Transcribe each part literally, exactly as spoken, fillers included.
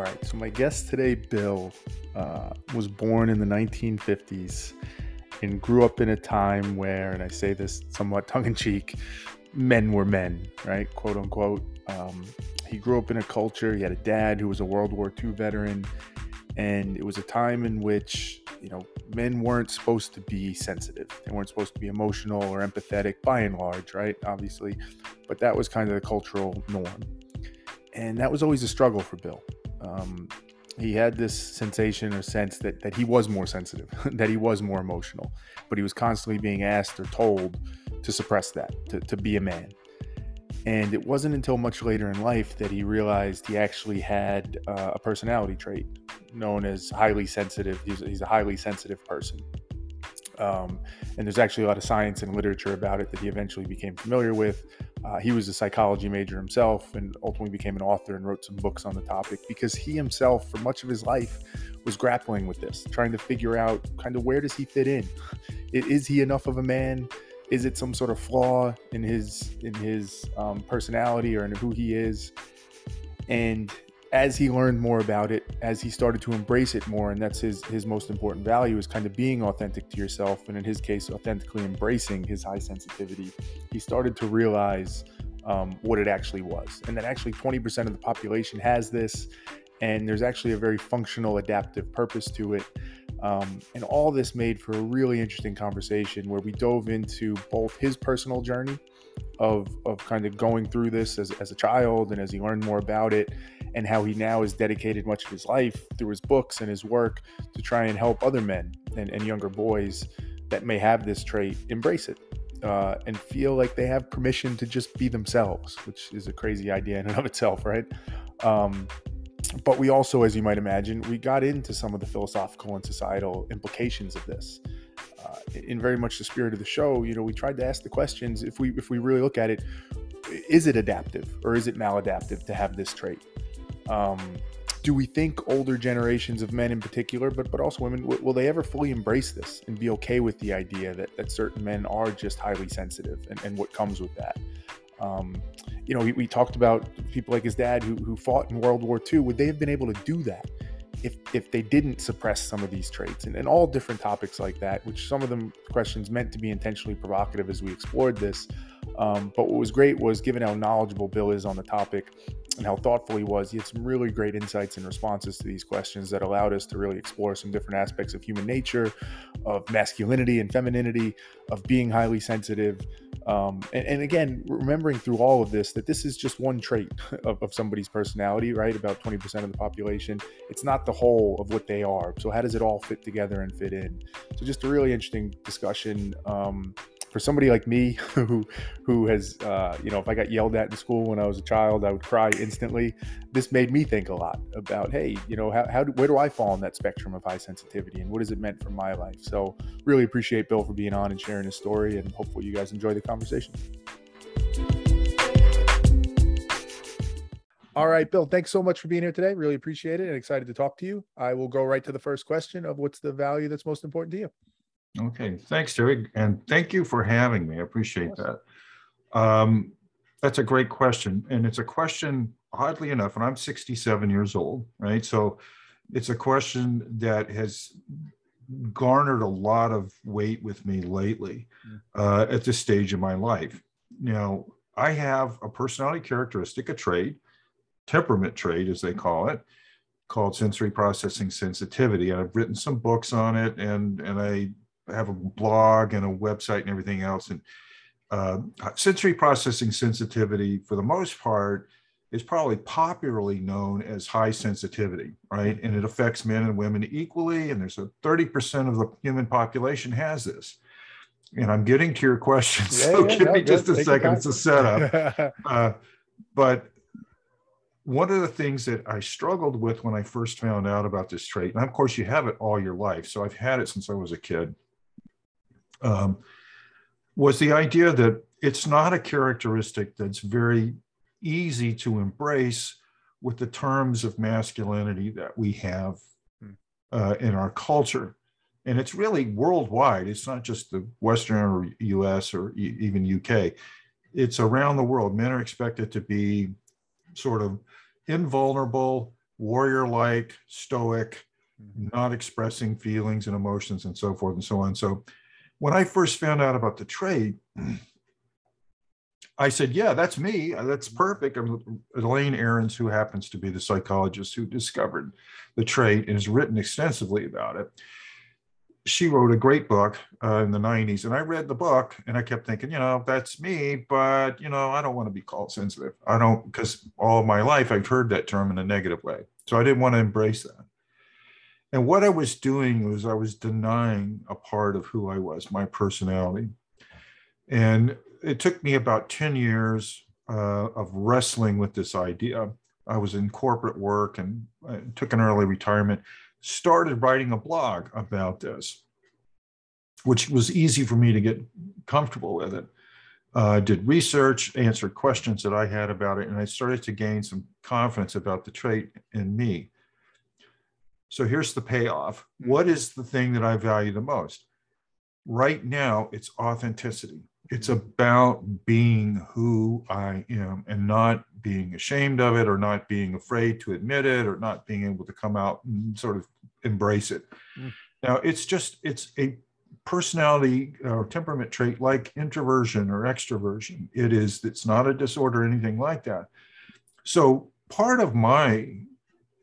All right, so my guest today, Bill, uh, was born in the nineteen fifties and grew up in a time where, and I say this somewhat tongue-in-cheek, men were men, right, quote unquote. Um, he grew up in a culture, he had a dad who was a World War Two veteran, and it was a time in which, you know, men weren't supposed to be sensitive. They weren't supposed to be emotional or empathetic by and large, right, obviously, but that was kind of the cultural norm. And that was always a struggle for Bill. Um, he had this sensation or sense that, that he was more sensitive, that he was more emotional, but he was constantly being asked or told to suppress that, to, to be a man. And it wasn't until much later in life that he realized he actually had uh, a personality trait known as highly sensitive. He's, he's a highly sensitive person. Um, and there's actually a lot of science and literature about it that he eventually became familiar with. Uh, he was a psychology major himself and ultimately became an author and wrote some books on the topic because he himself, for much of his life, was grappling with this, trying to figure out kind of where does he fit in? Is he enough of a man? Is it some sort of flaw in his in his um, personality or in who he is? And as he learned more about it, as he started to embrace it more, and that's his his most important value is kind of being authentic to yourself, and in his case, authentically embracing his high sensitivity, he started to realize um, what it actually was. And that actually twenty percent of the population has this, and there's actually a very functional, adaptive purpose to it. Um, and all this made for a really interesting conversation where we dove into both his personal journey of of kind of going through this as, as a child and as he learned more about it, and how he now has dedicated much of his life through his books and his work to try and help other men and, and younger boys that may have this trait embrace it uh, and feel like they have permission to just be themselves, which is a crazy idea in and of itself, right? Um, but we also, as you might imagine, we got into some of the philosophical and societal implications of this. Uh, in very much the spirit of the show, you know, we tried to ask the questions, if we if we really look at it, is it adaptive or is it maladaptive to have this trait? Um, do we think older generations of men in particular, but but also women, w- will they ever fully embrace this and be okay with the idea that, that certain men are just highly sensitive and, and what comes with that? Um, you know, we, we talked about people like his dad who, who fought in World War Two. Would they have been able to do that if if they didn't suppress some of these traits? And, and all different topics like that, which some of them questions meant to be intentionally provocative as we explored this. Um, but what was great was, given how knowledgeable Bill is on the topic and how thoughtful he was, he had some really great insights and responses to these questions that allowed us to really explore some different aspects of human nature, of masculinity and femininity, of being highly sensitive. Um, and, and again, remembering through all of this that this is just one trait of, of somebody's personality, right? About twenty percent of the population. It's not the whole of what they are. So how does it all fit together and fit in? So just a really interesting discussion. Um, For somebody like me who who has, uh, you know, if I got yelled at in school when I was a child, I would cry instantly. This made me think a lot about, hey, you know, how, how do, where do I fall in that spectrum of high sensitivity and what has it meant for my life? So really appreciate Bill for being on and sharing his story, and hopefully you guys enjoy the conversation. All right, Bill, thanks so much for being here today. Really appreciate it and excited to talk to you. I will go right to the first question of what's the value that's most important to you? Okay, thanks, Jerry, and thank you for having me. I appreciate that. Um, that's a great question, and it's a question, oddly enough, and I'm sixty-seven years old, right? So it's a question that has garnered a lot of weight with me lately uh, at this stage in my life. Now, I have a personality characteristic, a trait, temperament trait, as they call it, called sensory processing sensitivity, and I've written some books on it, and, and I have a blog and a website and everything else. And uh, sensory processing sensitivity, for the most part, is probably popularly known as high sensitivity, right? And it affects men and women equally. And there's a thirty percent of the human population has this. And I'm getting to your question, yeah, so yeah, give yeah, me yeah, just yeah, a second. It's a setup. uh, but one of the things that I struggled with when I first found out about this trait, and of course you have it all your life, so I've had it since I was a kid, Um, was the idea that it's not a characteristic that's very easy to embrace with the terms of masculinity that we have uh, in our culture. And it's really worldwide. It's not just the Western or U S or e- even U K. It's around the world. Men are expected to be sort of invulnerable, warrior-like, stoic, mm-hmm. not expressing feelings and emotions and so forth and so on. So when I first found out about the trait, I said, yeah, that's me. That's perfect. I'm Elaine Arons, who happens to be the psychologist who discovered the trait and has written extensively about it. She wrote a great book uh, in the nineties, and I read the book and I kept thinking, you know, that's me, but, you know, I don't want to be called sensitive. I don't, because all my life I've heard that term in a negative way. So I didn't want to embrace that. And what I was doing was I was denying a part of who I was, my personality. And it took me about ten years uh, of wrestling with this idea. I was in corporate work and I took an early retirement, started writing a blog about this, which was easy for me to get comfortable with it. I uh, did research, answered questions that I had about it, and I started to gain some confidence about the trait in me. So here's the payoff. What is the thing that I value the most? Right now, it's authenticity. It's about being who I am and not being ashamed of it, or not being afraid to admit it, or not being able to come out and sort of embrace it. Mm. Now, it's just, it's a personality or temperament trait like introversion or extroversion. It is, it's not a disorder or anything like that. So part of my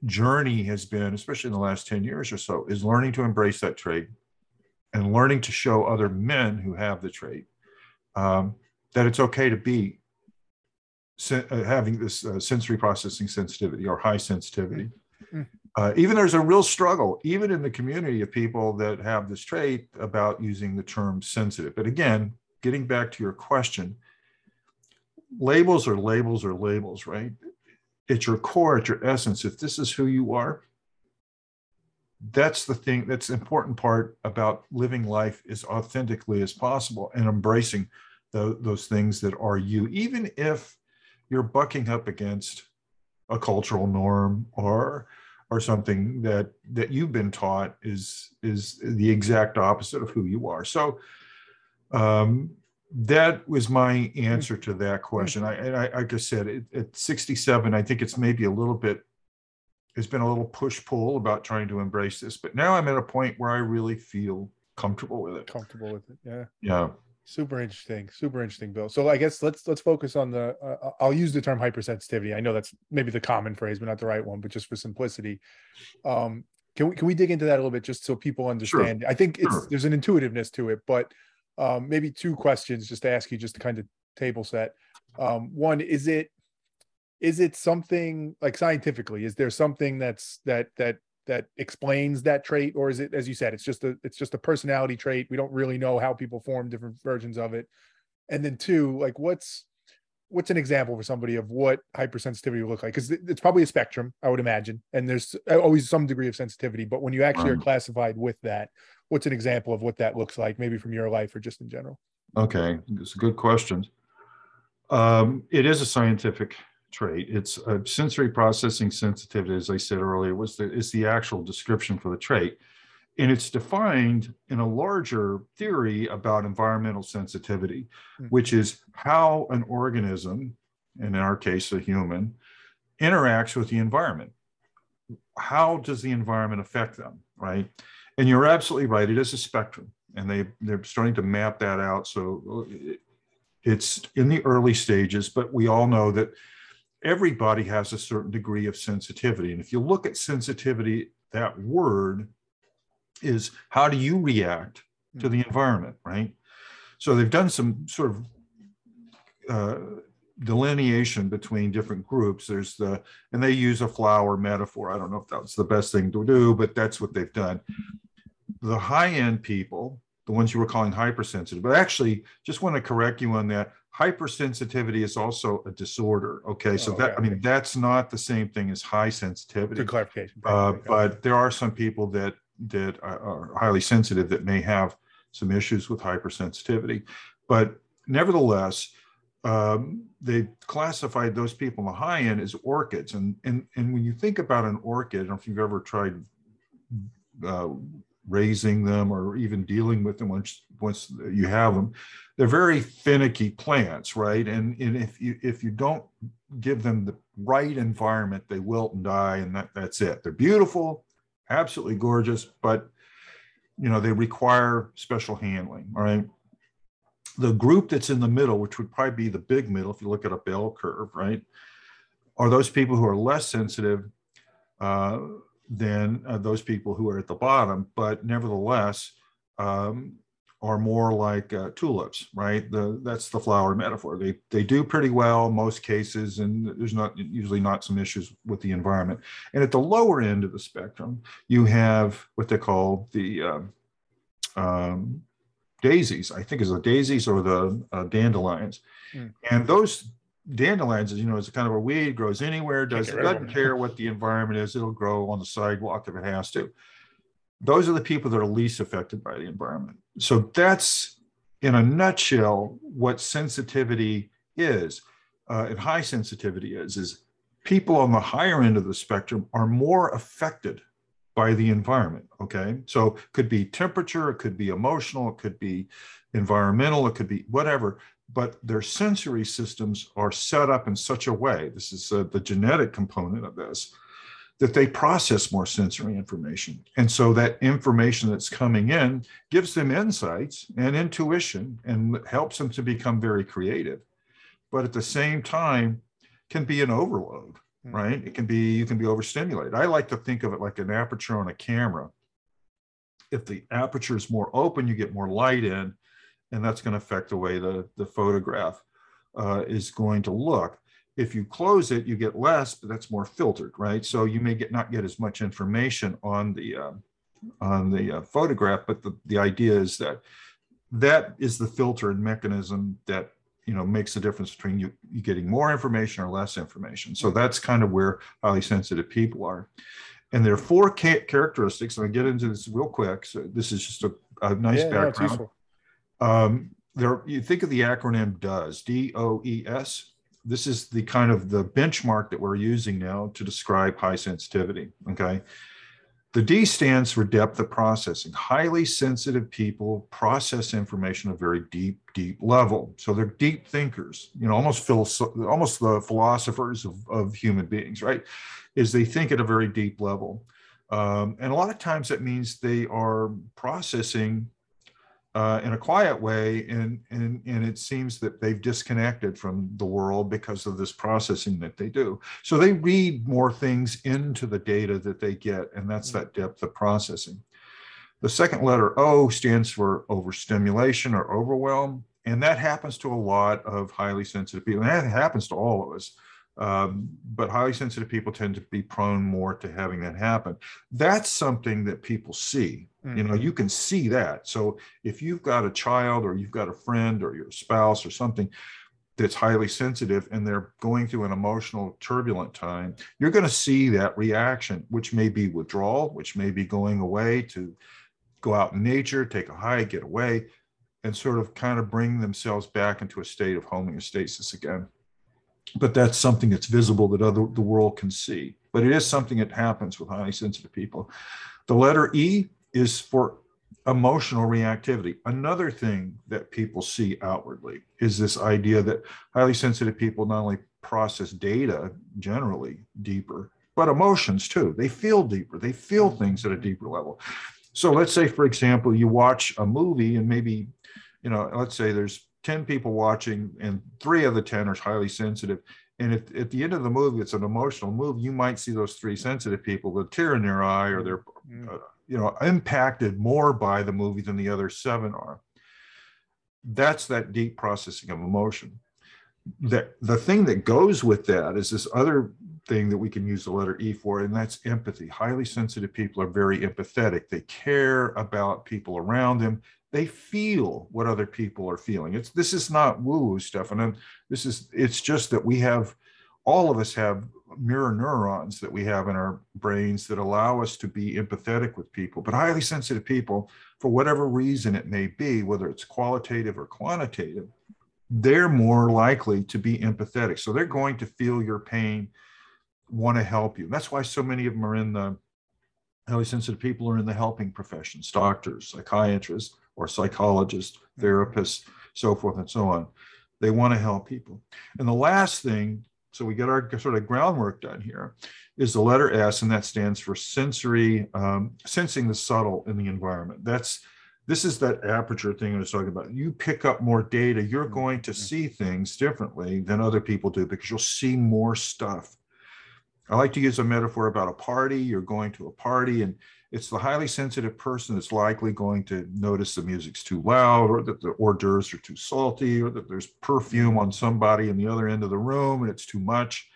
journey has been, especially in the last ten years or so, is learning to embrace that trait and learning to show other men who have the trait um, that it's okay to be having this uh, sensory processing sensitivity or high sensitivity. Uh, even there's a real struggle, even in the community of people that have this trait, about using the term sensitive. But again, getting back to your question, labels are labels are labels, right? At your core, at your essence, if this is who you are, that's the thing, that's the important part about living life as authentically as possible and embracing the, those things that are you, even if you're bucking up against a cultural norm or or something that that you've been taught is is the exact opposite of who you are. So um, that was my answer to that question. I, and I, like I said, it, at sixty-seven, I think it's maybe a little bit, it's been a little push-pull about trying to embrace this, but now I'm at a point where I really feel comfortable with it. Comfortable with it, yeah. Yeah. Super interesting, super interesting, Bill. So I guess let's let's focus on the, uh, I'll use the term hypersensitivity. I know that's maybe the common phrase, but not the right one, but just for simplicity. Um, can we can we dig into that a little bit just so people understand? Sure. I think it's sure. There's an intuitiveness to it, but Um, maybe two questions just to ask you, just to kind of table set. Um, one, is it is it something like scientifically? Is there something that's that that that explains that trait, or is it, as you said, it's just a it's just a personality trait? We don't really know how people form different versions of it. And then two, like what's what's an example for somebody of what hypersensitivity would look like? Because it's probably a spectrum, I would imagine, and there's always some degree of sensitivity. But when you actually are classified with that, what's an example of what that looks like, maybe from your life or just in general? Okay, it's a good question. Um, it is a scientific trait. It's a sensory processing sensitivity, as I said earlier, was the, is the actual description for the trait. And it's defined in a larger theory about environmental sensitivity, mm-hmm. which is how an organism, and in our case, a human, interacts with the environment. How does the environment affect them, right? And you're absolutely right. It is a spectrum, and they, they're starting to map that out. So it's in the early stages, but we all know that everybody has a certain degree of sensitivity. And if you look at sensitivity, that word is how do you react to the environment, right? So they've done some sort of uh, delineation between different groups. There's the, and they use a flower metaphor. I don't know if that's the best thing to do, but that's what they've done. The high-end people, the ones you were calling hypersensitive, but actually just want to correct you on that. Hypersensitivity is also a disorder. Okay. So oh, that, okay. I mean, that's not the same thing as high sensitivity. Good clarification. Uh, but there are some people that, that are highly sensitive that may have some issues with hypersensitivity, but nevertheless, um, they classified those people in the high end as orchids. And, and, and when you think about an orchid, I don't know if you've ever tried, uh, raising them or even dealing with them once once you have them. They're very finicky plants, right? And, and if you if you don't give them the right environment, they wilt and die, and that, that's it. They're beautiful, absolutely gorgeous, but you know, they require special handling, all right? The group that's in the middle, which would probably be the big middle if you look at a bell curve, right, are those people who are less sensitive uh, than uh, those people who are at the bottom, but nevertheless um, are more like uh, tulips, right? The, that's the flower metaphor. They, they do pretty well in most cases, and there's not usually not some issues with the environment. And at the lower end of the spectrum, you have what they call the um, um, daisies, I think is the daisies or the uh, dandelions. Mm. And those dandelions, you know, is kind of a weed, grows anywhere, does, doesn't care what the environment is. It'll grow on the sidewalk if it has to. Those are the people that are least affected by the environment. So that's, in a nutshell, what sensitivity is, uh, and high sensitivity is, is people on the higher end of the spectrum are more affected by the environment, okay? So it could be temperature, it could be emotional, it could be environmental, it could be whatever, but their sensory systems are set up in such a way, this is uh, the genetic component of this, that they process more sensory information. And so that information that's coming in gives them insights and intuition and helps them to become very creative, but at the same time can be an overload. Right? It can be, you can be overstimulated. I like to think of it like an aperture on a camera. If the aperture is more open, you get more light in, and that's going to affect the way the, the photograph uh, is going to look. If you close it, you get less, but that's more filtered, right? So you may get not get as much information on the, uh, on the uh, photograph, but the, the idea is that that is the filtered mechanism that you know, makes the difference between you, you getting more information or less information. So that's kind of where highly sensitive people are. And there are four characteristics, and I get into this real quick. So this is just a, a nice yeah, background. Yeah, um, there, you think of the acronym DOES, D O E S. This is the kind of the benchmark that we're using now to describe high sensitivity, okay? The D stands for depth of processing. Highly sensitive people process information at a very deep, deep level. So they're deep thinkers, you know, almost philosoph- almost the philosophers of, of human beings, right? Is they think at a very deep level. Um, and a lot of times that means they are processing uh, in a quiet way, and, and, and it seems that they've disconnected from the world because of this processing that they do. So they read more things into the data that they get, and that's that depth of processing. The second letter, O, stands for overstimulation or overwhelm, and that happens to a lot of highly sensitive people, and that happens to all of us, um, but highly sensitive people tend to be prone more to having that happen. That's something that people see. You know, you can see that. So if you've got a child or you've got a friend or your spouse or something that's highly sensitive and they're going through an emotional turbulent time, you're going to see that reaction, which may be withdrawal, which may be going away to go out in nature, take a hike, get away, and sort of kind of bring themselves back into a state of homeostasis again. But that's something that's visible that other the world can see. But it is something that happens with highly sensitive people. The letter E is for emotional reactivity. Another thing that people see outwardly is this idea that highly sensitive people not only process data generally deeper, but emotions too. They feel deeper. They feel things at a deeper level. So let's say, for example, you watch a movie and maybe, you know, let's say there's ten people watching and three of the ten are highly sensitive. And if, at the end of the movie, it's an emotional movie, you might see those three sensitive people with a tear in their eye, or they're uh, you know, impacted more by the movie than the other seven are. That's that deep processing of emotion. That the thing that goes with that is this other thing that we can use the letter E for, and that's empathy. Highly sensitive people are very empathetic. They care about people around them. They feel what other people are feeling. It's this is not woo-woo stuff, and I'm, this is it's just that we have, all of us have mirror neurons that we have in our brains that allow us to be empathetic with people. But highly sensitive people, for whatever reason it may be, whether it's qualitative or quantitative, they're more likely to be empathetic. So they're going to feel your pain, want to help you. That's why so many of them are in the highly sensitive people are in the helping professions, doctors, psychiatrists, or psychologists, therapists, so forth and so on. They want to help people. And the last thing, so we get our sort of groundwork done here, is the letter S, and that stands for sensory, um, sensing the subtle in the environment. That's, this is that aperture thing I was talking about. You pick up more data, you're going to see things differently than other people do because you'll see more stuff. I like to use a metaphor about a party. You're going to a party, and it's the highly sensitive person that's likely going to notice the music's too loud, or that the hors d'oeuvres are too salty, or that there's perfume on somebody in the other end of the room and it's too much,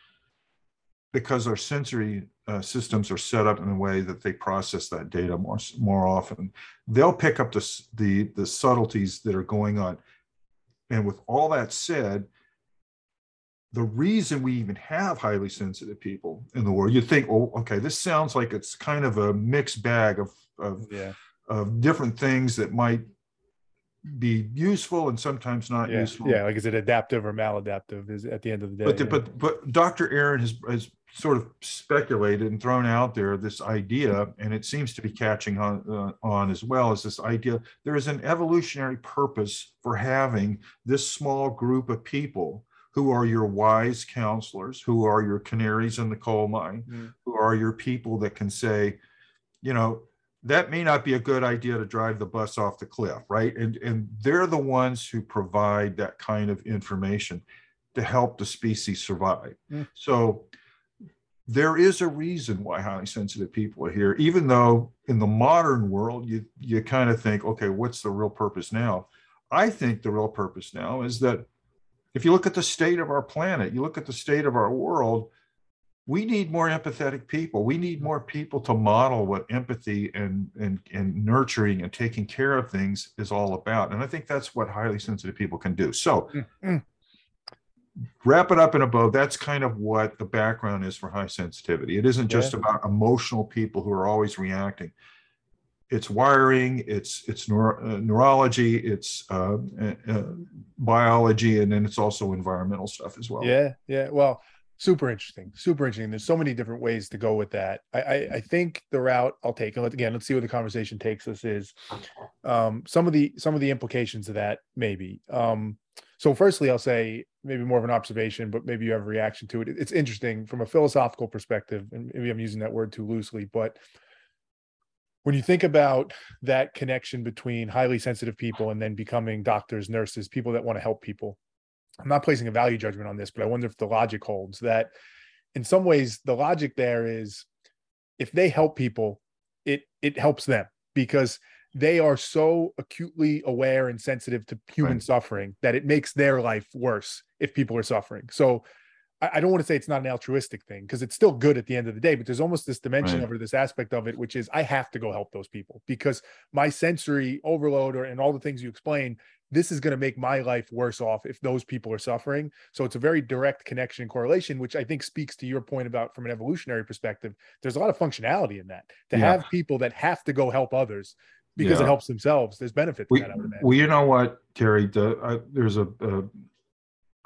because our sensory uh, systems are set up in a way that they process that data more, more often. They'll pick up the, the, the subtleties that are going on. And with all that said, the reason we even have highly sensitive people in the world, you think, oh, okay, this sounds like it's kind of a mixed bag of, of, yeah. of different things that might be useful and sometimes not yeah. useful. Yeah, like is it adaptive or maladaptive is at the end of the day. But, the, yeah. but, but Doctor Aron has, has sort of speculated and thrown out there this idea, and it seems to be catching on, uh, on as well, is this idea there is an evolutionary purpose for having this small group of people who are your wise counselors, who are your canaries in the coal mine, mm. who are your people that can say, you know, that may not be a good idea to drive the bus off the cliff, right? And, and they're the ones who provide that kind of information to help the species survive. Mm. So there is a reason why highly sensitive people are here, even though in the modern world, you, you kind of think, okay, what's the real purpose now? I think the real purpose now is that if you look at the state of our planet, you look at the state of our world, we need more empathetic people. We need more people to model what empathy and, and, and nurturing and taking care of things is all about. And I think that's what highly sensitive people can do. So mm-hmm. wrap it up in a bow. That's kind of what the background is for high sensitivity. It isn't just yeah. about emotional people who are always reacting. It's wiring, it's it's neuro, uh, neurology, it's uh, uh, biology, and then it's also environmental stuff as well. Yeah, yeah. Well, super interesting, super interesting. There's so many different ways to go with that. I, I, I think the route I'll take, and again, let's see where the conversation takes us. Is um, some of the some of the implications of that maybe. Um, so, firstly, I'll say maybe more of an observation, but maybe you have a reaction to it. It's interesting from a philosophical perspective, and maybe I'm using that word too loosely, but when you think about that connection between highly sensitive people and then becoming doctors, nurses, people that want to help people, I'm not placing a value judgment on this, but I wonder if the logic holds that in some ways the logic there is if they help people, it, it helps them because they are so acutely aware and sensitive to human right. suffering that it makes their life worse if people are suffering. So I don't want to say it's not an altruistic thing because it's still good at the end of the day, but there's almost this dimension right. of it, this aspect of it, which is I have to go help those people because my sensory overload or, and all the things you explain, this is going to make my life worse off if those people are suffering. So it's a very direct connection and correlation, which I think speaks to your point about from an evolutionary perspective, there's a lot of functionality in that to yeah. have people that have to go help others because yeah. it helps themselves. There's benefit to we, that. I would well, you know what, Terry, the, uh, there's a, uh,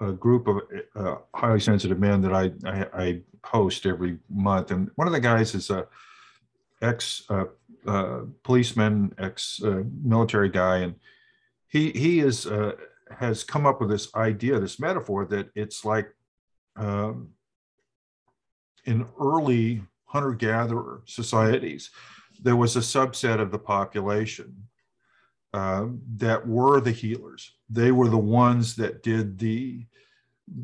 a group of uh, highly sensitive men that I, I, I host every month. And one of the guys is a ex uh, uh, policeman, ex uh, military guy. And he, he is, uh, has come up with this idea, this metaphor that it's like um, in early hunter-gatherer societies, there was a subset of the population Uh, that were the healers. They were the ones that did the,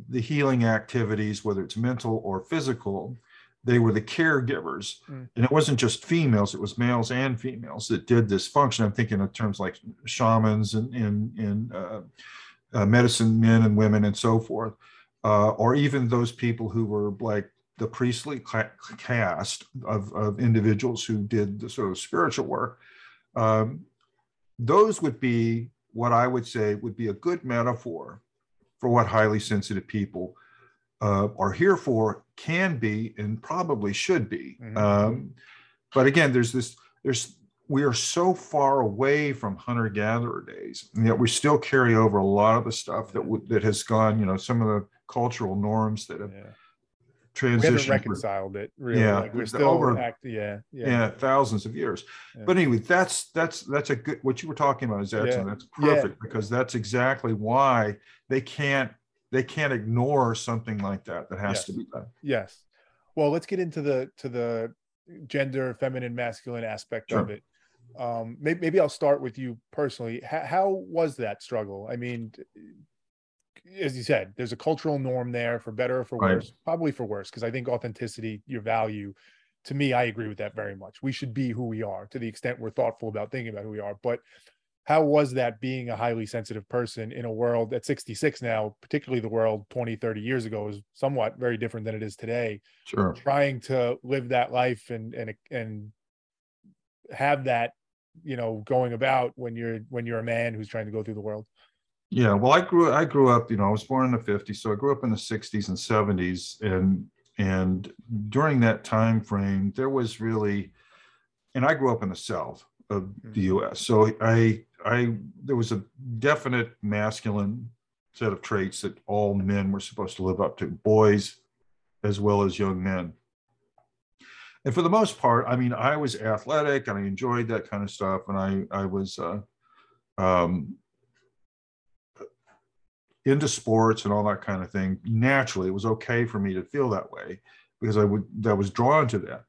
the healing activities, whether it's mental or physical. They were the caregivers. Mm. And it wasn't just females, it was males and females that did this function. I'm thinking of terms like shamans and, and, and uh, uh, medicine men and women and so forth, uh, or even those people who were like the priestly caste of, of individuals who did the sort of spiritual work. Um, Those would be what I would say would be a good metaphor for what highly sensitive people uh, are here for, can be, and probably should be. Mm-hmm. Um, but again, there's this, there's, we are so far away from hunter-gatherer days, and yet we still carry over a lot of the stuff that, w that has gone, you know, some of the cultural norms that have yeah. transition. We haven't reconciled it, really. Yeah, like we're still over, act, yeah, yeah, yeah, thousands of years. Yeah. But anyway, that's that's that's a good. What you were talking about is excellent. Yeah. That's perfect, yeah, because that's exactly why they can't they can't ignore something like that. That has yes. to be done. Yes. Well, let's get into the to the gender, feminine, masculine aspect sure. of it. Um, maybe, maybe I'll start with you personally. How, how was that struggle? I mean, as you said, there's a cultural norm there, for better or for worse, right. probably for worse, because I think authenticity, your value, to me, I agree with that very much. We should be who we are to the extent we're thoughtful about thinking about who we are. But how was that being a highly sensitive person in a world at sixty-six now, particularly the world twenty, thirty years ago is somewhat very different than it is today. Sure. Trying to live that life and, and, and have that, you know, going about when you're, when you're a man who's trying to go through the world. Yeah. Well, I grew, I grew up, you know, I was born in the fifties. So I grew up in the sixties and seventies. And, and during that time frame, there was really, and I grew up in the South of the U S. So I, I, there was a definite masculine set of traits that all men were supposed to live up to, boys as well as young men. And for the most part, I mean, I was athletic and I enjoyed that kind of stuff. And I, I was, uh, um, into sports and all that kind of thing. Naturally, it was okay for me to feel that way because I would, that was drawn to that.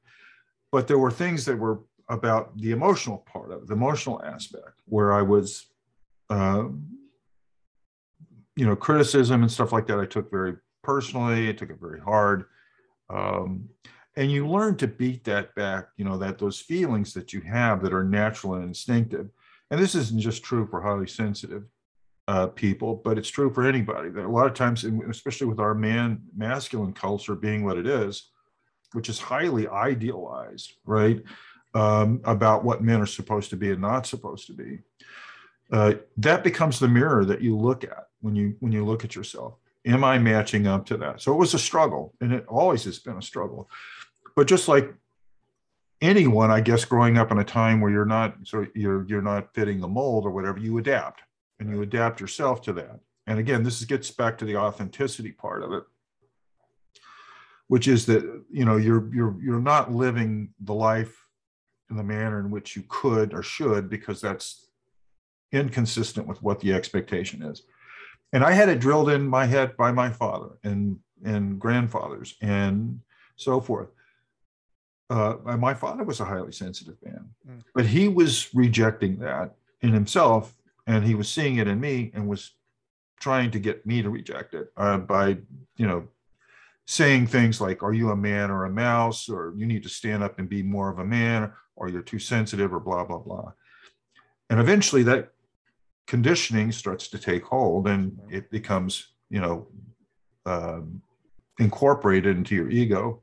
But there were things that were about the emotional part of it, the emotional aspect, where I was, uh, you know, criticism and stuff like that. I took very personally. I took it very hard. Um, and you learn to beat that back, you know, that those feelings that you have that are natural and instinctive. And this isn't just true for highly sensitive uh, people, but it's true for anybody. That a lot of times, especially with our man masculine culture being what it is, which is highly idealized, right? Um, about what men are supposed to be and not supposed to be. Uh, that becomes the mirror that you look at when you when you look at yourself. Am I matching up to that? So it was a struggle, and it always has been a struggle. But just like anyone, I guess, growing up in a time where you're not so you're you're not fitting the mold or whatever, you adapt and you adapt yourself to that. And again, this gets back to the authenticity part of it, which is that you know you're you're you're not living the life in the manner in which you could or should, because that's inconsistent with what the expectation is. And I had it drilled in my head by my father and and grandfathers and so forth. Uh, my father was a highly sensitive man, mm. but he was rejecting that in himself, and he was seeing it in me and was trying to get me to reject it uh, by, you know, saying things like, are you a man or a mouse, or you need to stand up and be more of a man, or you're too sensitive, or blah, blah, blah. And eventually that conditioning starts to take hold, and it becomes, you know, uh, incorporated into your ego.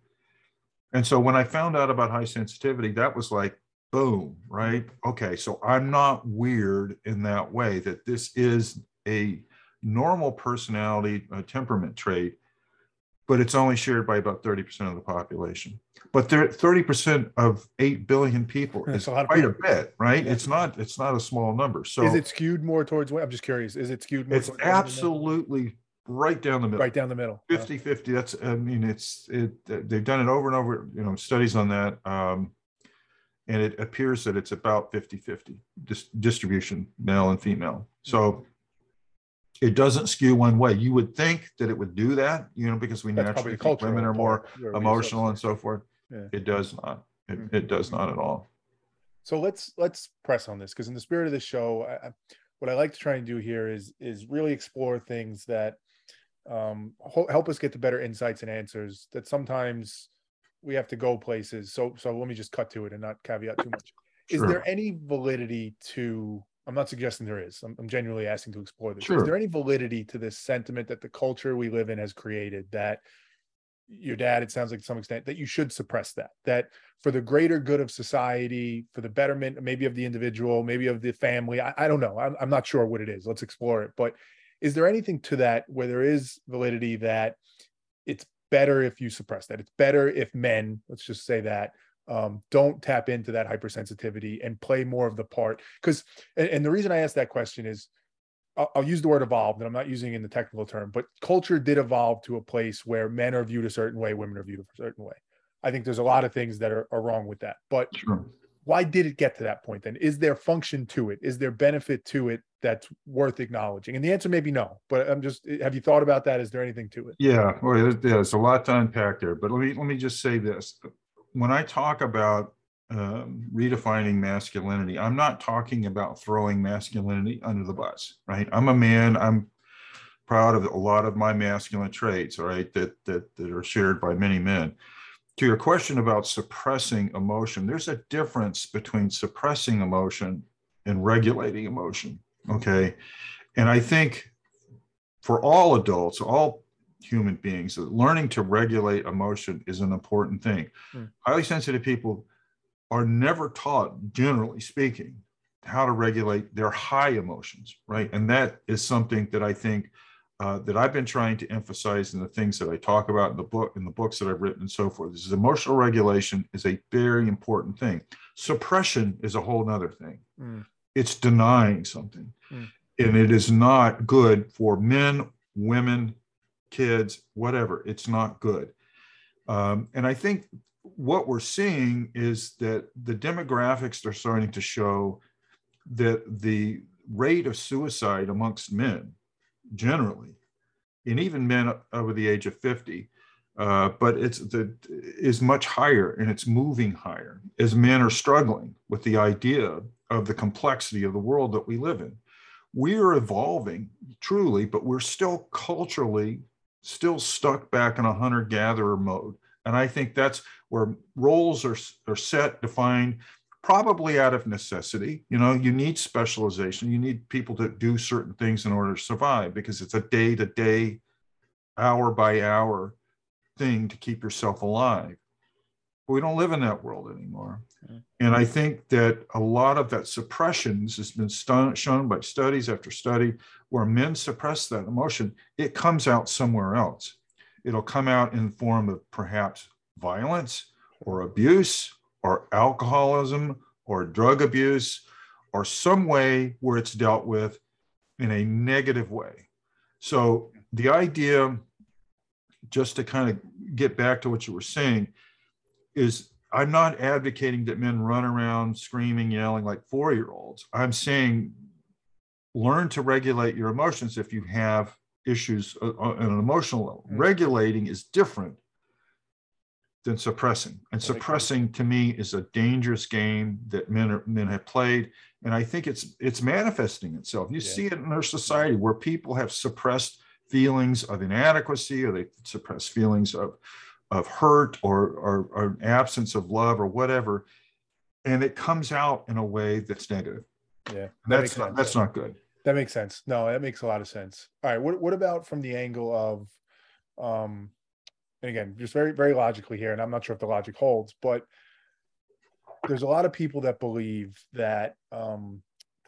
And so when I found out about high sensitivity, that was like, boom, right? Okay, so I'm not weird in that way, that this is a normal personality, a temperament trait, but it's only shared by about thirty percent of the population. But thirty percent of eight billion people is a lot quite of people. a bit, right? Yeah. It's not it's not a small number. So is it skewed more towards, I'm just curious, is it skewed more it's towards? It's absolutely right down the middle. Right down the middle. fifty fifty, yeah. That's, I mean, it's, it, they've done it over and over, you know, studies on that. Um, and it appears that it's about fifty fifty dis distribution, male and female. So, mm-hmm. It doesn't skew one way. You would think that it would do that, you know, because we That's naturally think women are more emotional and so forth. Yeah. It does not. It, mm-hmm. it does not at all. So let's let's press on this, because in the spirit of the show, I, what I like to try and do here is is really explore things that um, help us get to better insights and answers that sometimes we have to go places. So so let me just cut to it and not caveat too much. Sure. Is there any validity to? I'm not suggesting there is. I'm, I'm genuinely asking to explore this. Sure. Is there any validity to this sentiment that the culture we live in has created, that your dad, it sounds like to some extent, that you should suppress that, that for the greater good of society, for the betterment, maybe of the individual, maybe of the family, I, I don't know. I'm, I'm not sure what it is. Let's explore it. But is there anything to that where there is validity that it's better if you suppress that? It's better if men, let's just say that, Um, don't tap into that hypersensitivity and play more of the part. Because, and, and the reason I asked that question is I'll, I'll use the word evolved, and I'm not using it in the technical term, but culture did evolve to a place where men are viewed a certain way, women are viewed a certain way. I think there's a lot of things that are, are wrong with that, but sure. Why did it get to that point then? Is there function to it? Is there benefit to it that's worth acknowledging? And the answer may be no, but I'm just, have you thought about that? Is there anything to it? Yeah, well, there's, there's a lot to unpack there, but let me, let me just say this. When I talk about Um, redefining masculinity, I'm not talking about throwing masculinity under the bus, right? I'm a man. I'm proud of a lot of my masculine traits, right, that, that, that are shared by many men. To your question about suppressing emotion, there's a difference between suppressing emotion and regulating emotion, okay? And I think for all adults, all human beings, learning to regulate emotion is an important thing. Mm. Highly sensitive people are never taught, generally speaking, how to regulate their high emotions, right? And that is something that I think uh, that I've been trying to emphasize in the things that I talk about in the book, in the books that I've written and so forth. This is emotional regulation is a very important thing. Suppression is a whole nother thing. Mm. It's denying something. Mm. And it is not good for men, women, kids, whatever. It's not good. Um, and I think what we're seeing is that the demographics are starting to show that the rate of suicide amongst men generally, and even men over the age of fifty, uh, but it's the is much higher, and it's moving higher as men are struggling with the idea of the complexity of the world that we live in. We are evolving truly, but we're still culturally still stuck back in a hunter-gatherer mode. And I think that's where roles are, are set, defined, probably out of necessity. You know, you need specialization. You need people to do certain things in order to survive, because it's a day-to-day, hour-by-hour thing to keep yourself alive. But we don't live in that world anymore. Okay. And I think that a lot of that suppressions has been st- shown by studies after study where men suppress that emotion. It comes out somewhere else. It'll come out in the form of perhaps violence or abuse or alcoholism or drug abuse or some way where it's dealt with in a negative way. So the idea, just to kind of get back to what you were saying, is I'm not advocating that men run around screaming, yelling like four-year-olds. I'm saying learn to regulate your emotions if you have issues on an emotional level. Mm-hmm. Regulating is different than suppressing. And suppressing to me is a dangerous game that men are, men have played. And I think it's it's manifesting itself. You yeah. see it in our society where people have suppressed feelings of inadequacy, or they suppress feelings of, of hurt or, or, or absence of love or whatever. And it comes out in a way that's negative. Yeah. That that's not, that's not good. That makes sense. No, that makes a lot of sense. All right. What what about from the angle of, um, and again, just very, very logically here, and I'm not sure if the logic holds, but there's a lot of people that believe that um,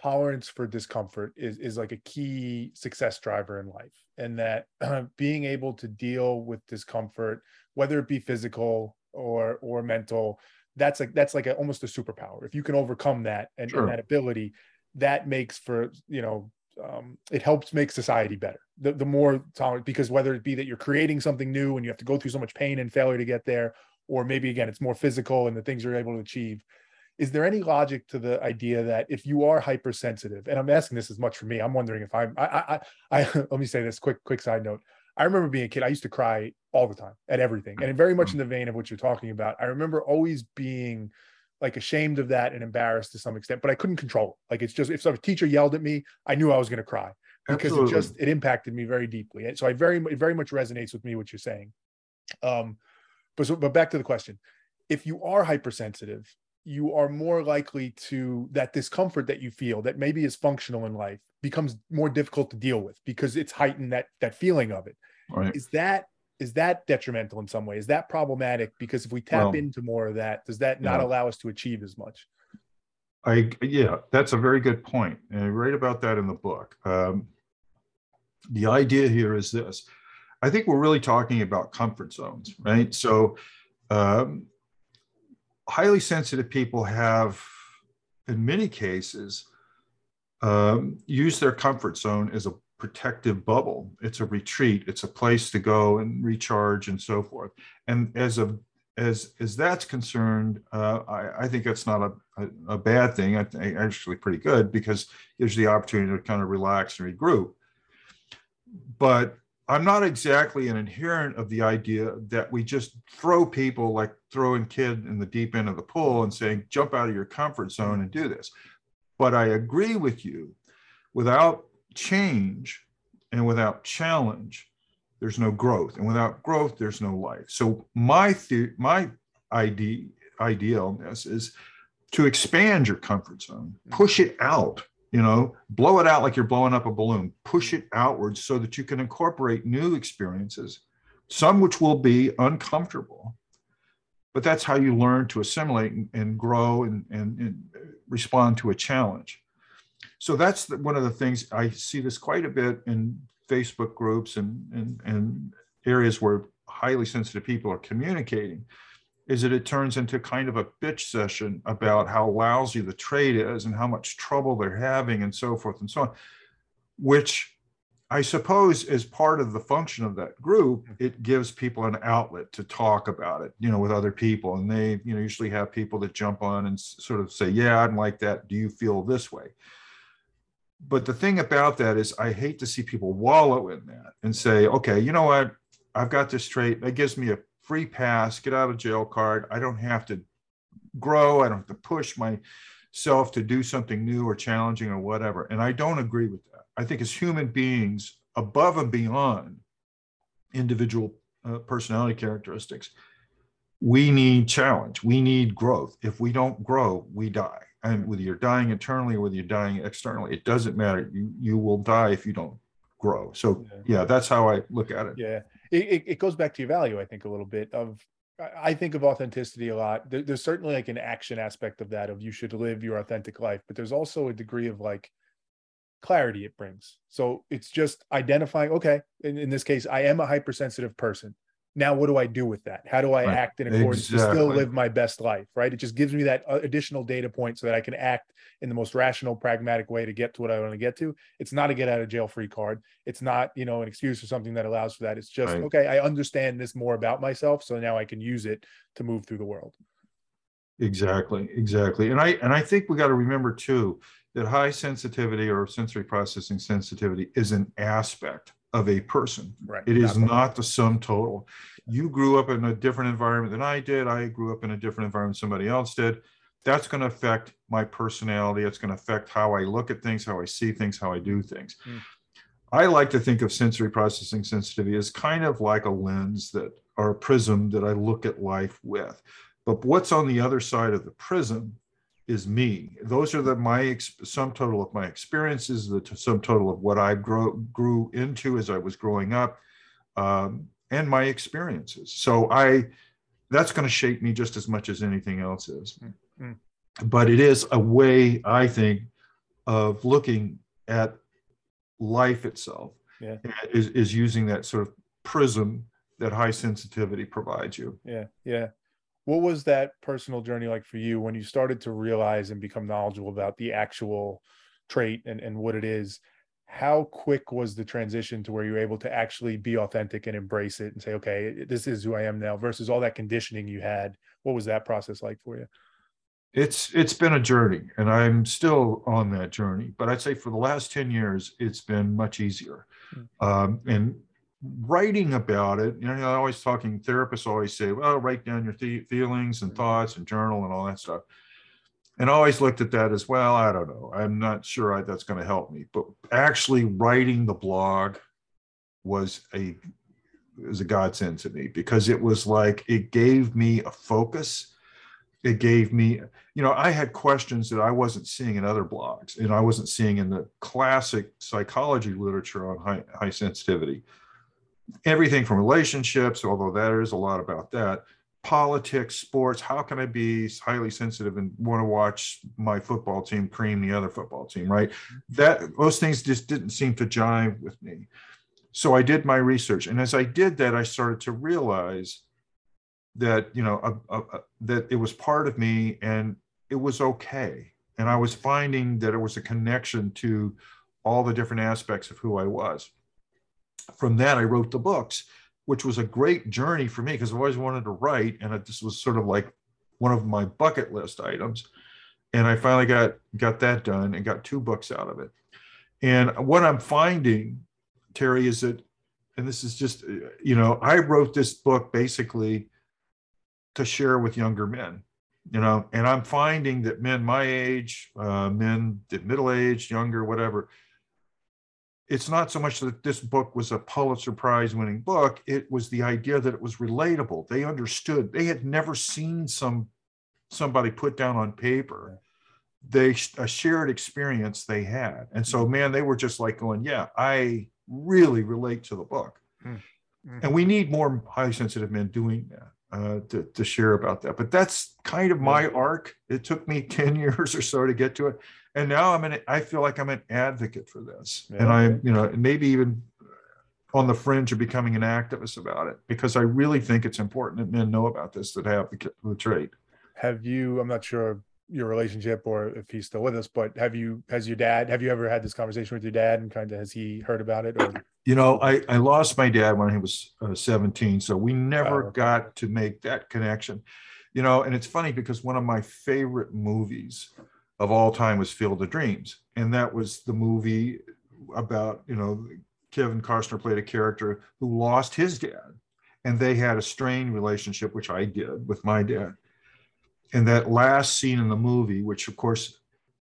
tolerance for discomfort is, is like a key success driver in life, and that uh, being able to deal with discomfort, whether it be physical or or mental, that's like that's like a, almost a superpower. If you can overcome that and, sure. and that ability, that makes for, you know, um, it helps make society better. The, the more tolerant, because whether it be that you're creating something new and you have to go through so much pain and failure to get there, or maybe again, it's more physical and the things you're able to achieve. Is there any logic to the idea that if you are hypersensitive, and I'm asking this as much for me, I'm wondering if I'm, I, I, I, let me say this quick, quick side note. I remember being a kid, I used to cry all the time at everything. And very much in the vein of what you're talking about, I remember always being like ashamed of that and embarrassed to some extent, but I couldn't control it. Like, it's just, if some teacher yelled at me, I knew I was going to cry, because Absolutely. it just, it impacted me very deeply. And so I very, it very much resonates with me, what you're saying. Um, but, so, but back to the question, if you are hypersensitive, you are more likely to, that discomfort that you feel that maybe is functional in life becomes more difficult to deal with because it's heightened that, that feeling of it. Right. Is that, Is that detrimental in some way? Is that problematic? Because if we tap well, into more of that, does that not yeah. allow us to achieve as much? I yeah, that's a very good point. And I write about that in the book. Um, the idea here is this. I think we're really talking about comfort zones, right? So um, highly sensitive people have, in many cases, um, use their comfort zone as a protective bubble. It's a retreat. It's a place to go and recharge and so forth. And as a as as that's concerned, uh, I, I think that's not a, a, a bad thing. I think actually pretty good, because it gives you the opportunity to kind of relax and regroup. But I'm not exactly an adherent of the idea that we just throw people, like throwing kid in the deep end of the pool and saying, jump out of your comfort zone and do this. But I agree with you, without change and without challenge, there's no growth. And without growth, there's no life. So my the, my idea, idea on this is to expand your comfort zone, push it out. You know, blow it out like you're blowing up a balloon, push it outwards so that you can incorporate new experiences, some which will be uncomfortable, but that's how you learn to assimilate and, and grow and, and, and respond to a challenge. So that's the, one of the things I see this quite a bit in Facebook groups and, and, and areas where highly sensitive people are communicating, is that it turns into kind of a bitch session about how lousy the trade is and how much trouble they're having and so forth and so on, which I suppose is part of the function of that group. It gives people an outlet to talk about it, you know, with other people. And they, you know, usually have people that jump on and sort of say, yeah, I'm like that. Do you feel this way? But the thing about that is I hate to see people wallow in that and say, okay, you know what? I've got this trait. That gives me a free pass, get out of jail card. I don't have to grow. I don't have to push myself to do something new or challenging or whatever. And I don't agree with that. I think as human beings, above and beyond individual uh, personality characteristics, we need challenge. We need growth. If we don't grow, we die. And whether you're dying internally or whether you're dying externally, it doesn't matter. You, you will die if you don't grow. So yeah. yeah, that's how I look at it. Yeah. It, it goes back to your value, I think, a little bit of, I think of authenticity a lot. There, there's certainly like an action aspect of that, of you should live your authentic life, but there's also a degree of like clarity it brings. So it's just identifying, okay, in, in this case, I am a hypersensitive person. Now, what do I do with that? How do I right. act in accordance exactly. to still live my best life, right? It just gives me that additional data point so that I can act in the most rational, pragmatic way to get to what I want to get to. It's not a get out of jail free card. It's not, you know, an excuse or something that allows for that. It's just, right. okay, I understand this more about myself, so now I can use it to move through the world. Exactly, exactly. And I, and I think we got to remember too, that high sensitivity or sensory processing sensitivity is an aspect of a person. Right. It is not the sum total. You grew up in a different environment than I did. I grew up in a different environment somebody else did. That's going to affect my personality. It's going to affect how I look at things, how I see things, how I do things. Mm. I like to think of sensory processing sensitivity as kind of like a lens that, or a prism that I look at life with. But what's on the other side of the prism is me. Those are the my sum total of my experiences, the sum total of what I grow, grew into as I was growing up, um, and my experiences. So I, that's going to shape me just as much as anything else is. Mm-hmm. But it is a way, I think, of looking at life itself. Yeah. Is, is using that sort of prism that high sensitivity provides you. Yeah, yeah. What was that personal journey like for you when you started to realize and become knowledgeable about the actual trait and, and what it is? How quick was the transition to where you were able to actually be authentic and embrace it and say, okay, this is who I am now, versus all that conditioning you had? What was that process like for you? It's it's been a journey, and I'm still on that journey. But I'd say for the last ten years, it's been much easier. Mm-hmm. um, and writing about it, you know, I always talking, therapists always say, well, write down your th feelings and thoughts and journal and all that stuff. And I always looked at that as, well, I don't know, I'm not sure I, that's going to help me. But actually writing the blog was a, was a godsend to me, because it was like, it gave me a focus. It gave me, you know, I had questions that I wasn't seeing in other blogs, and I wasn't seeing in the classic psychology literature on high, high sensitivity. Everything from relationships, although there is a lot about that, politics, sports, how can I be highly sensitive and want to watch my football team cream the other football team, right? That, those things just didn't seem to jive with me. So I did my research. And as I did that, I started to realize that, you know, a, a, a, that it was part of me and it was okay. And I was finding that it was a connection to all the different aspects of who I was. From that, I wrote the books, which was a great journey for me because I've always wanted to write. And it, this was sort of like one of my bucket list items. And I finally got, got that done and got two books out of it. And what I'm finding, Terry, is that, and this is just, you know, I wrote this book basically to share with younger men, you know, and I'm finding that men my age, uh, men that middle-aged, younger, whatever, it's not so much that this book was a Pulitzer Prize winning book. It was the idea that it was relatable. They understood. They had never seen some somebody put down on paper. They a shared experience they had. And so, man, they were just like going, yeah, I really relate to the book. Mm-hmm. And we need more highly sensitive men doing that, uh, to, to share about that. But that's kind of my arc. It took me ten years or so to get to it. And now I'm an, I feel like I'm an advocate for this. Yeah. And I'm, you know, maybe even on the fringe of becoming an activist about it, because I really think it's important that men know about this that have the, the trait. Have you, I'm not sure your relationship or if he's still with us, but have you, has your dad, have you ever had this conversation with your dad and kind of, has he heard about it? Or? You know, I, I lost my dad when he was uh, seventeen. So we never oh, okay. got to make that connection, you know, and it's funny because one of my favorite movies of all time was Field of Dreams. And that was the movie about, you know, Kevin Costner played a character who lost his dad and they had a strained relationship, which I did with my dad. And that last scene in the movie, which of course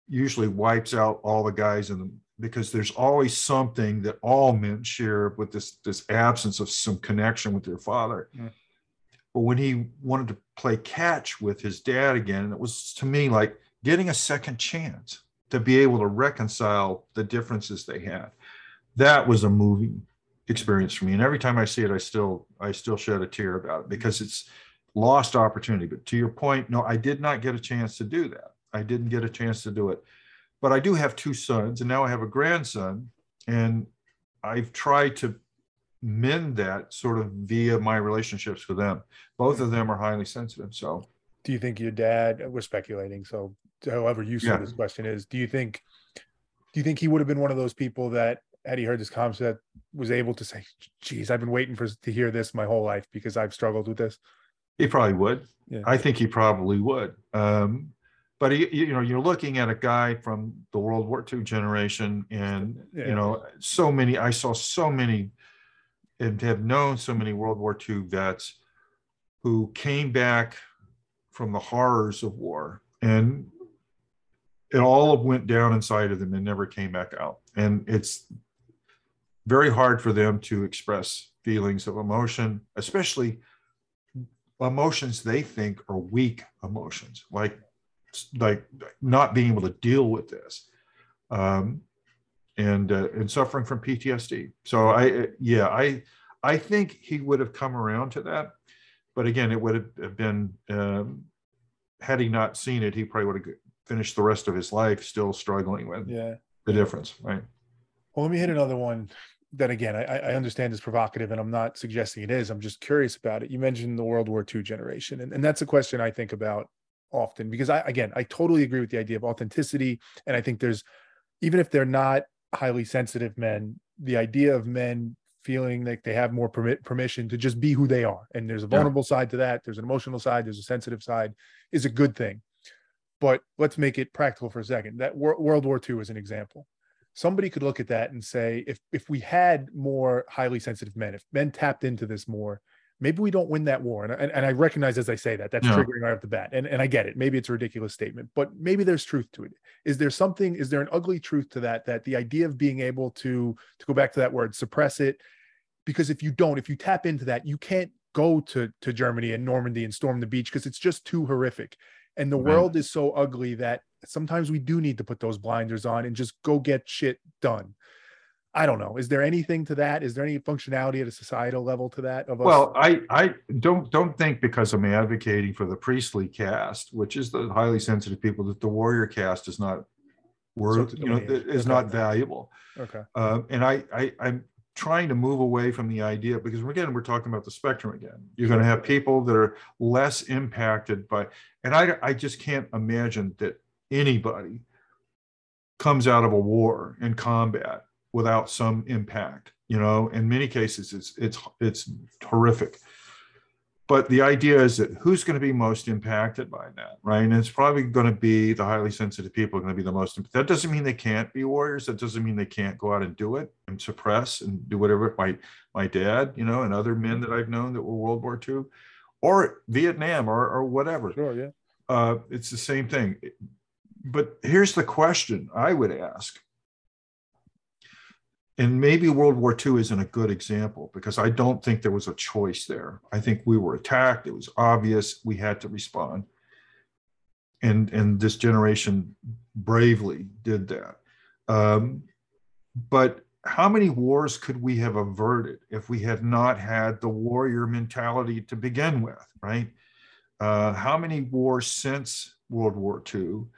usually wipes out all the guys in them, because there's always something that all men share with this, this absence of some connection with their father. Mm. But when he wanted to play catch with his dad again, and it was to me like, getting a second chance to be able to reconcile the differences they had. That was a moving experience for me. And every time I see it, I still, I still shed a tear about it because it's lost opportunity. But to your point, no, I did not get a chance to do that. I didn't get a chance to do it, but I do have two sons and now I have a grandson, and I've tried to mend that sort of via my relationships with them. Both of them are highly sensitive. So do you think your dad, we're speculating, so however useful yeah. this question is, do you think do you think he would have been one of those people that, had he heard this concept, was able to say, geez, I've been waiting for to hear this my whole life because I've struggled with this? He probably would. Yeah. I think he probably would. Um, but, he, you know, you're looking at a guy from the World War Two generation and, yeah. you know, so many, I saw so many and have known so many World War Two vets who came back from the horrors of war, and it all went down inside of them and never came back out. And it's very hard for them to express feelings of emotion, especially emotions they think are weak emotions, like, like not being able to deal with this um, and, uh, and suffering from P T S D. So I, yeah, I, I think he would have come around to that. But again, it would have been, um, had he not seen it, he probably would have finished the rest of his life still struggling with yeah. the difference, right? Well, let me hit another one that, again, I, I understand is provocative, and I'm not suggesting it is. I'm just curious about it. You mentioned the World War Two generation, and, and that's a question I think about often because, I again, I totally agree with the idea of authenticity, and I think there's, even if they're not highly sensitive men, the idea of men feeling like they have more permit, permission to just be who they are. And there's a vulnerable yeah. side to that. There's an emotional side. There's a sensitive side, is a good thing. But let's make it practical for a second. That wor- World War Two is an example. Somebody could look at that and say, if if we had more highly sensitive men, if men tapped into this more, maybe we don't win that war. And, and, and I recognize as I say that, that's yeah. triggering right off the bat. And, and I get it. Maybe it's a ridiculous statement, but maybe there's truth to it. Is there something, is there an ugly truth to that, that the idea of being able to, to go back to that word, suppress it? Because if you don't, if you tap into that, you can't go to, to Germany and Normandy and storm the beach because it's just too horrific. And the right. world is so ugly that sometimes we do need to put those blinders on and just go get shit done. I don't know. Is there anything to that? Is there any functionality at a societal level to that? Of us? Well, I, I don't don't think because I'm advocating for the priestly caste, which is the highly sensitive people, that the warrior caste is not worth, so, you know, okay. is not valuable. Okay. Um, and I, I, I'm trying to move away from the idea because, again, we're talking about the spectrum again. You're going to have people that are less impacted by, and I, I just can't imagine that anybody comes out of a war and combat without some impact, you know, in many cases it's, it's, it's horrific. But the idea is that who's going to be most impacted by that, right? And it's probably going to be the highly sensitive people are going to be the most. That doesn't mean they can't be warriors. That doesn't mean they can't go out and do it and suppress and do whatever. My, my dad, you know, and other men that I've known that were World War Two or Vietnam or, or whatever. Sure, yeah. Uh, it's the same thing. But here's the question I would ask. And maybe World War Two isn't a good example because I don't think there was a choice there. I think we were attacked. It was obvious we had to respond. And, and this generation bravely did that. Um, but how many wars could we have averted if we had not had the warrior mentality to begin with, right? Uh, how many wars since World War Two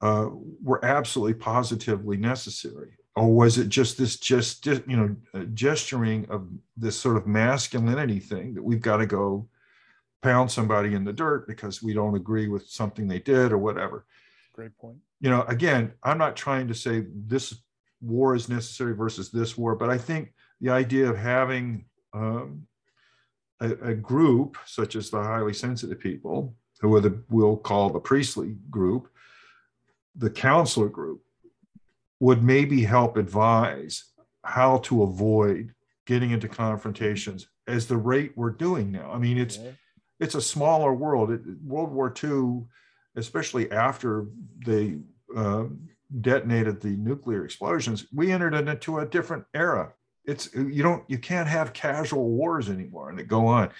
uh, were absolutely positively necessary? Or was it just this, just you know, uh, gesturing of this sort of masculinity thing that we've got to go pound somebody in the dirt because we don't agree with something they did or whatever? Great point. You know, again, I'm not trying to say this war is necessary versus this war, but I think the idea of having um, a, a group such as the highly sensitive people, who are the we'll call the priestly group, the counselor group, would maybe help advise how to avoid getting into confrontations as the rate we're doing now. I mean, it's, okay. It's a smaller world. It, World War Two, especially after they uh, detonated the nuclear explosions, we entered into a different era. It's, you don't, you can't have casual wars anymore and that go on.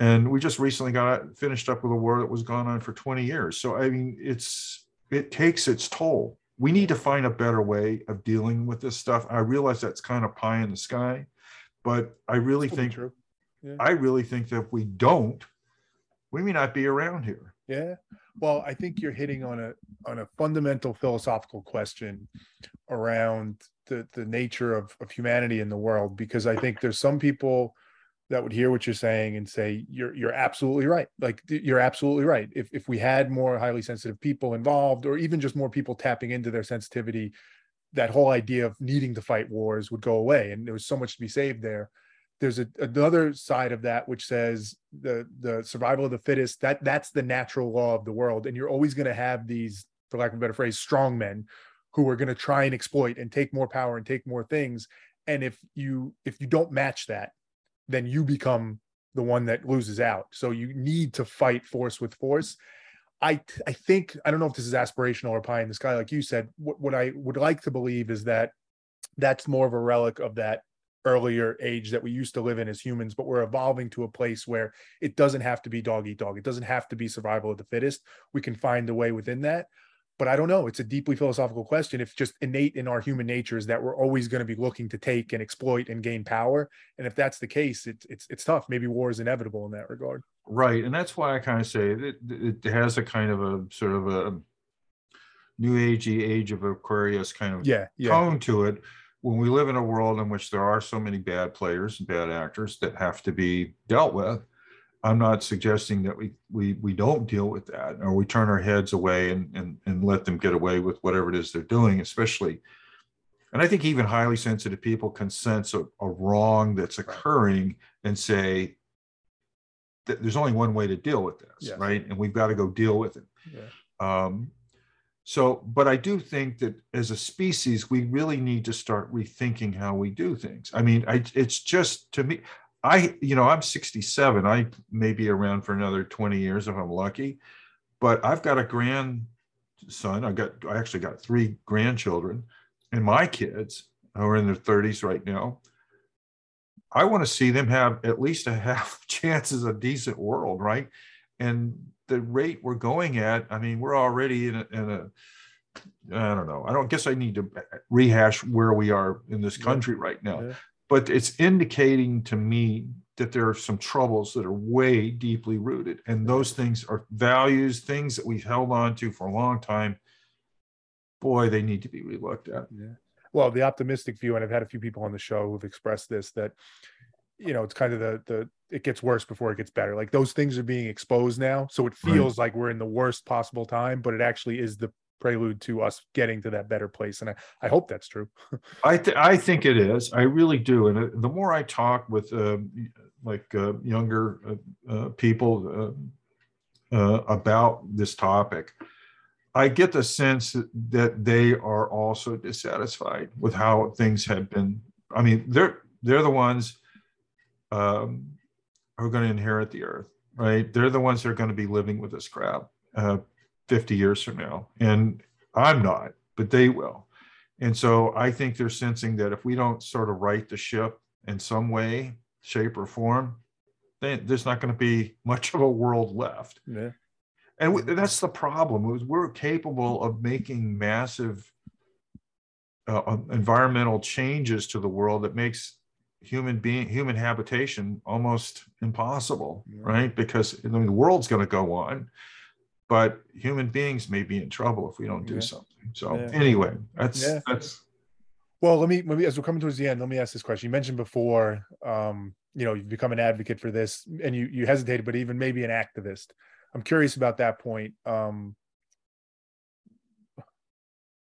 And we just recently got finished up with a war that was going on for twenty years. So, I mean, it's, it takes its toll. We need to find a better way of dealing with this stuff. I realize that's kind of pie in the sky, but I really that's think yeah. I really think that if we don't, we may not be around here. Yeah. Well, I think you're hitting on a on a fundamental philosophical question around the, the nature of, of humanity in the world, because I think there's some people that would hear what you're saying and say, you're you're absolutely right. Like, you're absolutely right. If if we had more highly sensitive people involved, or even just more people tapping into their sensitivity, that whole idea of needing to fight wars would go away. And there was so much to be saved there. There's a, another side of that, which says the the survival of the fittest, that that's the natural law of the world. And you're always going to have these, for lack of a better phrase, strong men who are going to try and exploit and take more power and take more things. And if you if you don't match that, then you become the one that loses out. So you need to fight force with force. I I think, I don't know if this is aspirational or pie in the sky, like you said. What, what I would like to believe is that that's more of a relic of that earlier age that we used to live in as humans, but we're evolving to a place where it doesn't have to be dog eat dog. It doesn't have to be survival of the fittest. We can find a way within that. But I don't know. It's a deeply philosophical question. If just innate in our human nature is that we're always going to be looking to take and exploit and gain power. And if that's the case, it's it's it's tough. Maybe war is inevitable in that regard. Right. And that's why I kind of say it, it has a kind of a sort of a new agey age of Aquarius kind of yeah, yeah. tone to it. When we live in a world in which there are so many bad players and bad actors that have to be dealt with, I'm not suggesting that we, we we don't deal with that, or we turn our heads away and, and and let them get away with whatever it is they're doing, especially. And I think even highly sensitive people can sense a, a wrong that's occurring and say that there's only one way to deal with this, yes. right? And we've got to go deal with it. Yeah. Um, so, but I do think that as a species, we really need to start rethinking how we do things. I mean, I, it's just, to me, I, you know, I'm sixty-seven. I may be around for another twenty years if I'm lucky, but I've got a grandson. I got, I actually got three grandchildren, and my kids are in their thirties right now. I want to see them have at least a half chances of a decent world, right? And the rate we're going at, I mean, we're already in a, in a I don't know. I don't guess I need to rehash where we are in this country yeah. right now. Yeah. But it's indicating to me that there are some troubles that are way deeply rooted. And those things are values, things that we've held on to for a long time. Boy, they need to be relooked at. Yeah. Well, the optimistic view, and I've had a few people on the show who've expressed this, that, you know, it's kind of the, the it gets worse before it gets better. Like, those things are being exposed now. So it feels right. like we're in the worst possible time, but it actually is the prelude to us getting to that better place. And I, I hope that's true. I th- I think it is. I really do. And uh, the more I talk with uh, like uh, younger uh, uh, people uh, uh, about this topic, I get the sense that they are also dissatisfied with how things have been. I mean, they're they're the ones um, who are going to inherit the earth, right? They're the ones that are going to be living with this crap uh, fifty years from now. And I'm not, but they will. And so I think they're sensing that if we don't sort of right the ship in some way, shape, or form, then there's not going to be much of a world left. Yeah. And that's the problem. It was, we're capable of making massive uh, environmental changes to the world that makes human being, human habitation almost impossible, yeah. right? Because I mean, the world's going to go on, but human beings may be in trouble if we don't do yeah. something. So yeah. anyway, that's yeah. that's. Well, let me, let me, as we're coming towards the end, let me ask this question. You mentioned before, um, you know, you've become an advocate for this, and you you hesitated, but even maybe an activist. I'm curious about that point. Um,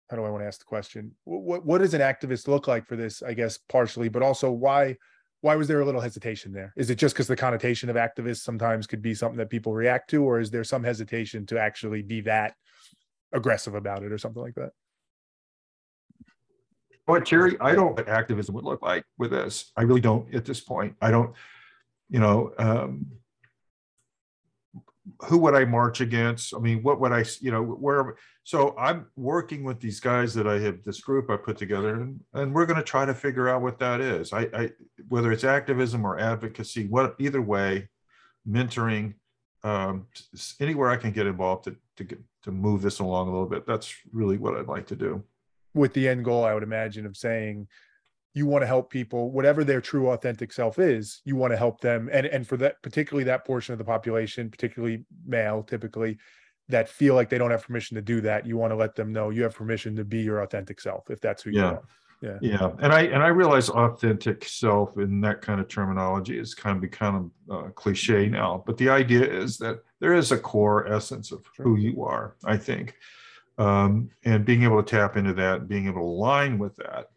how do I want to ask the question? What, what does an activist look like for this, I guess, partially, but also why why was there a little hesitation there? Is it just because the connotation of activists sometimes could be something that people react to, or is there some hesitation to actually be that aggressive about it or something like that? Well, Terry, I don't know what activism would look like with this. I really don't at this point. I don't, you know... Um, who would I march against? I mean, what would I, you know, wherever. So I'm working with these guys that I have, this group I put together, and, and we're going to try to figure out what that is. I, I, whether it's activism or advocacy, what, either way, mentoring, um, anywhere I can get involved to, to get, to move this along a little bit. That's really what I'd like to do. With the end goal, I would imagine, of saying, you want to help people, whatever their true authentic self is, you want to help them. And, and for that, particularly that portion of the population, particularly male, typically, that feel like they don't have permission to do that. You want to let them know you have permission to be your authentic self, if that's who you yeah. are. Yeah. Yeah. And I, and I realize authentic self in that kind of terminology is kind of become uh, cliche now, but the idea is that there is a core essence of sure. who you are, I think. Um, and being able to tap into that, being able to align with that,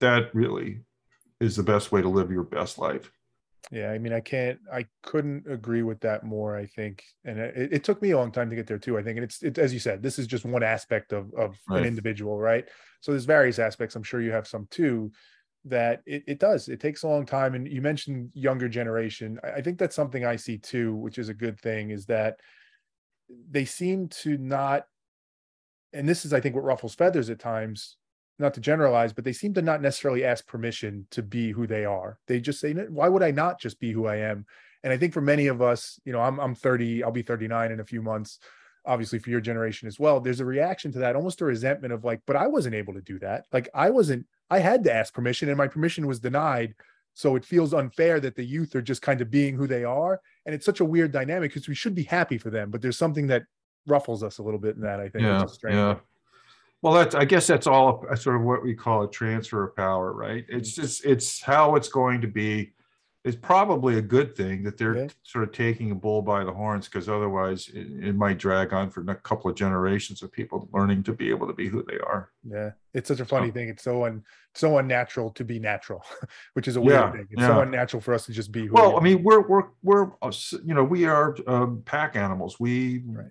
that really is the best way to live your best life. Yeah. I mean, I can't, I couldn't agree with that more, I think. And it, it took me a long time to get there too, I think. And it's, it, as you said, this is just one aspect of, of right. an individual, right? So there's various aspects. I'm sure you have some too, that it, it does, it takes a long time. And you mentioned younger generation. I, I think that's something I see too, which is a good thing, is that they seem to not, and this is, I think, what ruffles feathers at times, not to generalize, but they seem to not necessarily ask permission to be who they are. They just say, why would I not just be who I am? And I think for many of us, you know, I'm, I'm thirty, I'll be thirty-nine in a few months, obviously for your generation as well. There's a reaction to that, almost a resentment of like, but I wasn't able to do that. Like I wasn't, I had to ask permission and my permission was denied. So it feels unfair that the youth are just kind of being who they are. And it's such a weird dynamic because we should be happy for them, but there's something that ruffles us a little bit in that, I think. Yeah, which is strange. Yeah. Well, that's, I guess that's all sort of what we call a transfer of power, right? It's just, it's how it's going to be. It's probably a good thing that they're okay. sort of taking a bull by the horns, because otherwise it, it might drag on for a couple of generations of people learning to be able to be who they are. Yeah. It's such a funny so, thing. It's so un, so unnatural to be natural, which is a weird yeah, thing. It's yeah. so unnatural for us to just be who well, we are. I mean, we're, we're, we're, you know, we are um, pack animals. We, right.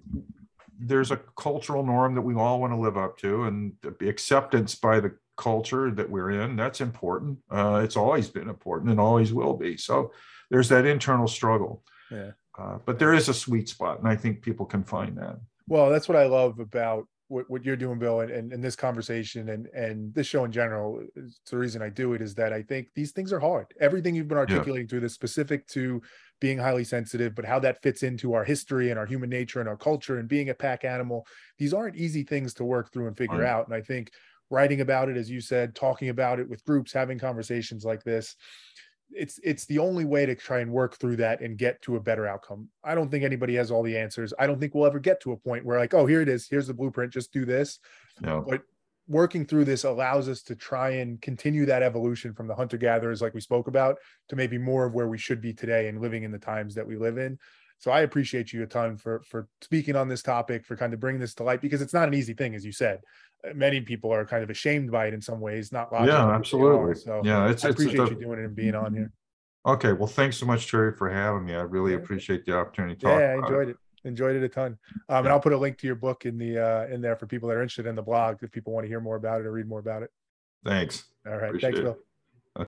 There's a cultural norm that we all want to live up to, and the acceptance by the culture that we're in, that's important. Uh, it's always been important and always will be. So there's that internal struggle. Yeah. Uh, but there is a sweet spot, and I think people can find that. Well, that's what I love about what, what you're doing, Bill, and, and, and this conversation and, and this show in general. It's the reason I do it, is that I think these things are hard. Everything you've been articulating yeah. through this, specific to being highly sensitive, but how that fits into our history and our human nature and our culture and being a pack animal. These aren't easy things to work through and figure right. out. And I think writing about it, as you said, talking about it with groups, having conversations like this, it's it's the only way to try and work through that and get to a better outcome. I don't think anybody has all the answers. I don't think we'll ever get to a point where like, oh, here it is, here's the blueprint, just do this. No. But working through this allows us to try and continue that evolution from the hunter-gatherers like we spoke about to maybe more of where we should be today and living in the times that we live in. So I appreciate you a ton for for speaking on this topic, for kind of bringing this to light, because it's not an easy thing, as you said. Many people are kind of ashamed by it in some ways, not logical. Yeah, absolutely. So yeah, it's, I appreciate it's, it's, you doing it and being on here. Okay, well, thanks so much, Terry, for having me. I really appreciate the opportunity to talk. Yeah, I enjoyed it. it. Enjoyed it a ton. Um, yeah. And I'll put a link to your book in the uh, in there for people that are interested in the blog, if people want to hear more about it or read more about it. Thanks. All right. Appreciate thanks, Bill. It.